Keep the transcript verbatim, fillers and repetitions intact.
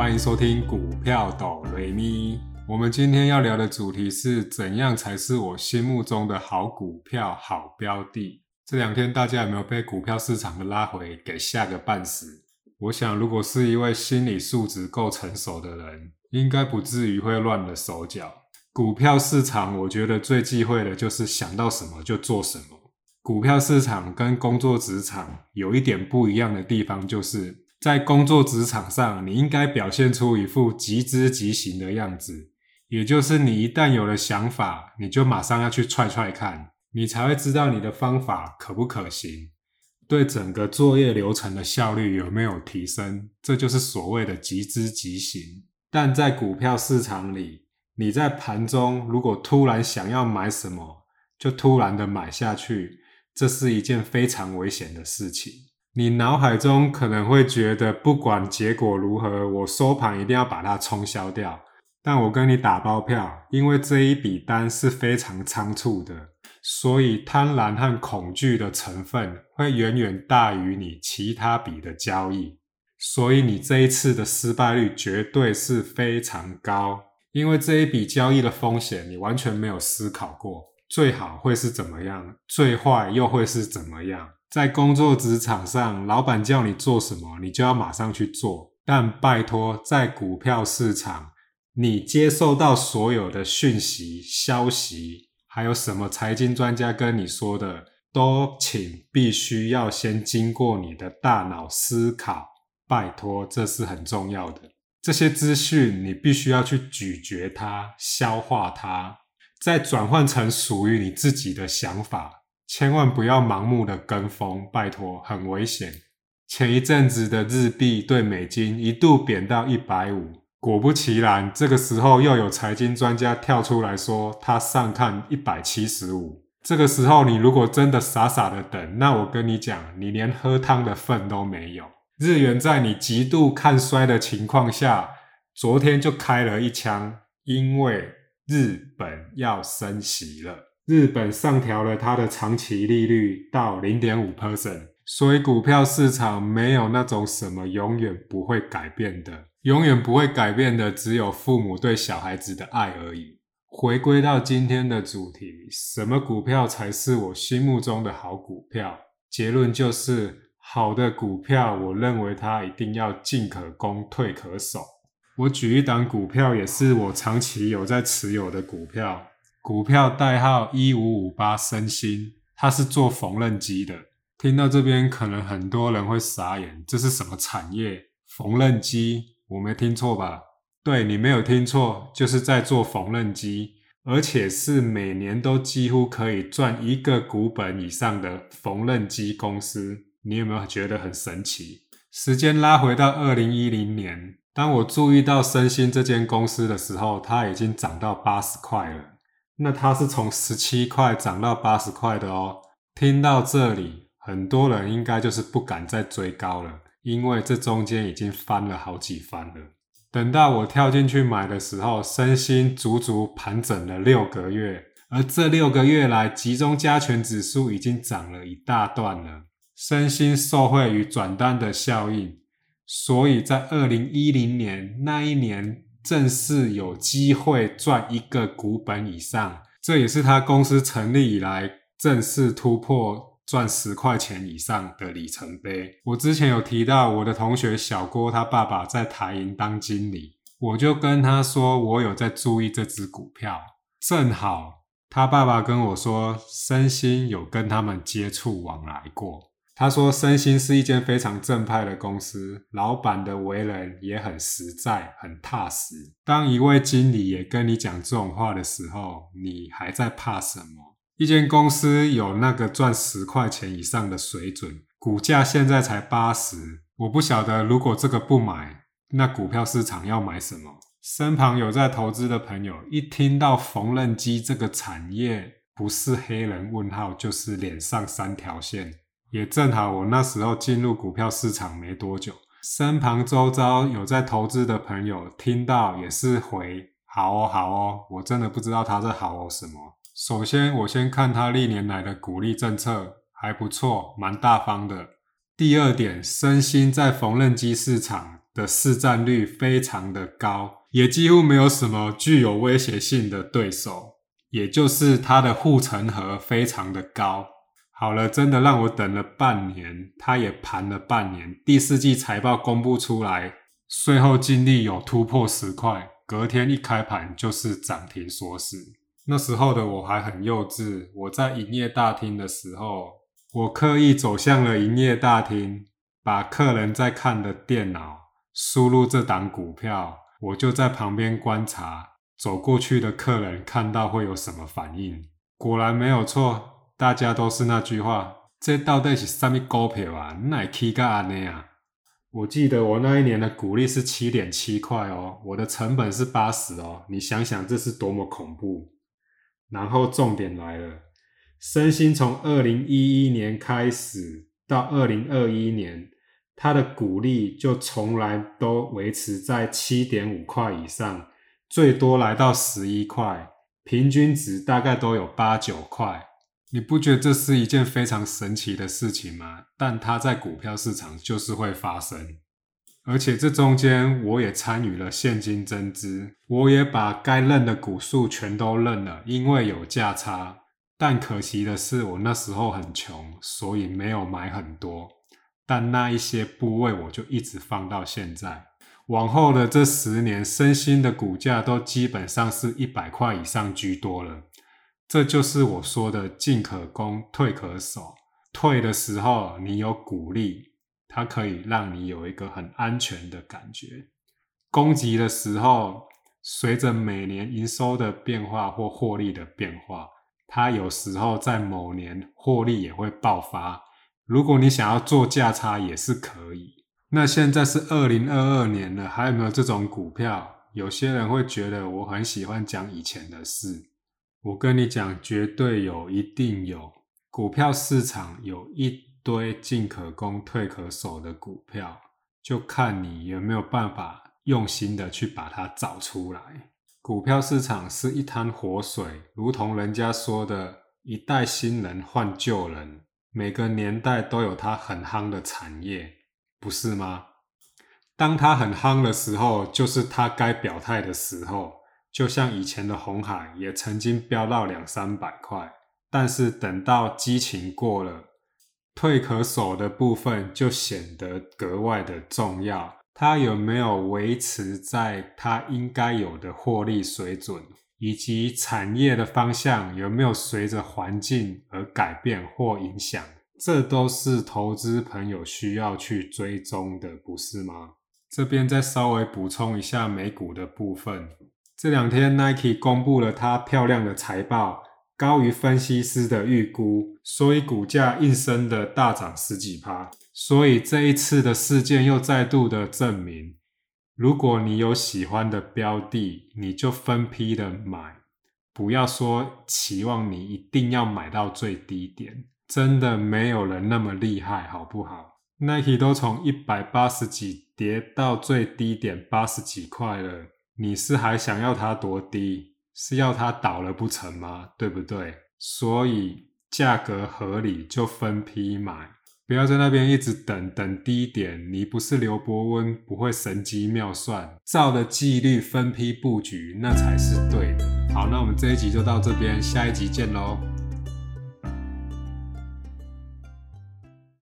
欢迎收听股票抖雷咪。我们今天要聊的主题是怎样才是我心目中的好股票、好标的。这两天大家有没有被股票市场的拉回给吓个半死？我想如果是一位心理素质够成熟的人，应该不至于会乱了手脚。股票市场我觉得最忌讳的就是想到什么就做什么。股票市场跟工作职场有一点不一样的地方，就是在工作职场上，你应该表现出一副即知即行的样子，也就是你一旦有了想法，你就马上要去踹踹看，你才会知道你的方法可不可行，对整个作业流程的效率有没有提升，这就是所谓的即知即行。但在股票市场里，你在盘中如果突然想要买什么，就突然的买下去，这是一件非常危险的事情。你脑海中可能会觉得不管结果如何，我收盘一定要把它冲销掉，但我跟你打包票，因为这一笔单是非常仓促的，所以贪婪和恐惧的成分会远远大于你其他笔的交易，所以你这一次的失败率绝对是非常高，因为这一笔交易的风险你完全没有思考过，最好会是怎么样，最坏又会是怎么样。在工作职场上，老板叫你做什么，你就要马上去做。但拜托，在股票市场，你接受到所有的讯息、消息，还有什么财经专家跟你说的，都请必须要先经过你的大脑思考。拜托，这是很重要的。这些资讯，你必须要去咀嚼它、消化它，再转换成属于你自己的想法，千万不要盲目的跟风，拜托，很危险。前一阵子的日币对美金一度贬到一百五，果不其然，这个时候又有财经专家跳出来说他上看一百七十五。这个时候你如果真的傻傻的等，那我跟你讲，你连喝汤的份都没有。日元在你极度看衰的情况下，昨天就开了一枪，因为日本要升息了，日本上调了它的长期利率到 百分之零点五， 所以股票市场没有那种什么永远不会改变的，永远不会改变的只有父母对小孩子的爱而已。回归到今天的主题，什么股票才是我心目中的好股票？结论就是，好的股票，我认为它一定要进可攻，退可守。我举一档股票，也是我长期有在持有的股票，股票代号一五五八升鑫，它是做缝纫机的。听到这边可能很多人会傻眼，这是什么产业？缝纫机？我没听错吧？对，你没有听错，就是在做缝纫机，而且是每年都几乎可以赚一个股本以上的缝纫机公司。你有没有觉得很神奇？时间拉回到二零一零年，当我注意到升鑫这间公司的时候，它已经涨到八十块了。那它是从十七块涨到八十块的哦。听到这里，很多人应该就是不敢再追高了，因为这中间已经翻了好几番了。等到我跳进去买的时候，升鑫足足盘整了六个月，而这六个月来，集中加权指数已经涨了一大段了。升鑫受惠于转单的效应，所以在二零一零年那一年正式有机会赚一个股本以上，这也是他公司成立以来正式突破赚十块钱以上的里程碑。我之前有提到我的同学小郭，他爸爸在台银当经理，我就跟他说我有在注意这只股票，正好他爸爸跟我说升鑫有跟他们接触往来过，他说升鑫是一间非常正派的公司，老板的为人也很实在很踏实。当一位经理也跟你讲这种话的时候，你还在怕什么？一间公司有那个赚十块钱以上的水准，股价现在才八十，我不晓得如果这个不买，那股票市场要买什么？身旁有在投资的朋友，一听到缝纫机这个产业，不是黑人问号就是脸上三条线。也正好我那时候进入股票市场没多久，身旁周遭有在投资的朋友听到也是回好哦好哦，我真的不知道他在好哦什么。首先我先看他历年来的股利政策还不错，蛮大方的。第二点，升鑫在缝纫机市场的市占率非常的高，也几乎没有什么具有威胁性的对手，也就是它的护城河非常的高。好了，真的让我等了半年，它也盘了半年，第四季财报公布出来，税后净利有突破十块，隔天一开盘就是涨停锁死。那时候的我还很幼稚，我在营业大厅的时候，我刻意走向了营业大厅，把客人在看的电脑输入这档股票，我就在旁边观察，走过去的客人看到会有什么反应。果然没有错，大家都是那句话，这到底是什么股票啊，怎么会起到这样啊？我记得我那一年的股利是 七点七块哦，我的成本是八十哦，你想想这是多么恐怖。然后重点来了，昇兴从二零一一年开始到二零二一年，它的股利就从来都维持在 七点五块以上，最多来到十一块，平均值大概都有 八九块。你不觉得这是一件非常神奇的事情吗？但它在股票市场就是会发生。而且这中间我也参与了现金增资，我也把该认的股数全都认了，因为有价差。但可惜的是我那时候很穷，所以没有买很多，但那一些部位我就一直放到现在。往后的这十年，昇兴的股价都基本上是一百块以上居多了。这就是我说的进可攻退可守，退的时候你有股利，它可以让你有一个很安全的感觉。攻击的时候，随着每年营收的变化或获利的变化，它有时候在某年获利也会爆发，如果你想要做价差也是可以。那现在是二零二二年了，还有没有这种股票？有些人会觉得我很喜欢讲以前的事，我跟你讲绝对有，一定有。股票市场有一堆进可攻退可守的股票，就看你有没有办法用心的去把它找出来。股票市场是一滩活水，如同人家说的一代新人换旧人，每个年代都有它很夯的产业，不是吗？当它很夯的时候，就是它该表态的时候。就像以前的鸿海也曾经飙到两三百块，但是等到激情过了，退可守的部分就显得格外的重要。它有没有维持在它应该有的获利水准，以及产业的方向有没有随着环境而改变或影响，这都是投资朋友需要去追踪的，不是吗？这边再稍微补充一下美股的部分。这两天 Nike 公布了它漂亮的财报，高于分析师的预估，所以股价应声的大涨十几%。所以这一次的事件又再度的证明，如果你有喜欢的标的，你就分批的买，不要说期望你一定要买到最低点，真的没有人那么厉害，好不好？ Nike 都从一百八十几跌到最低点八十几块了，你是还想要它多低？是要它倒了不成吗？对不对？所以价格合理就分批买，不要在那边一直等等低点。你不是刘伯温，不会神机妙算，照着纪律分批布局，那才是对的。好，那我们这一集就到这边，下一集见咯。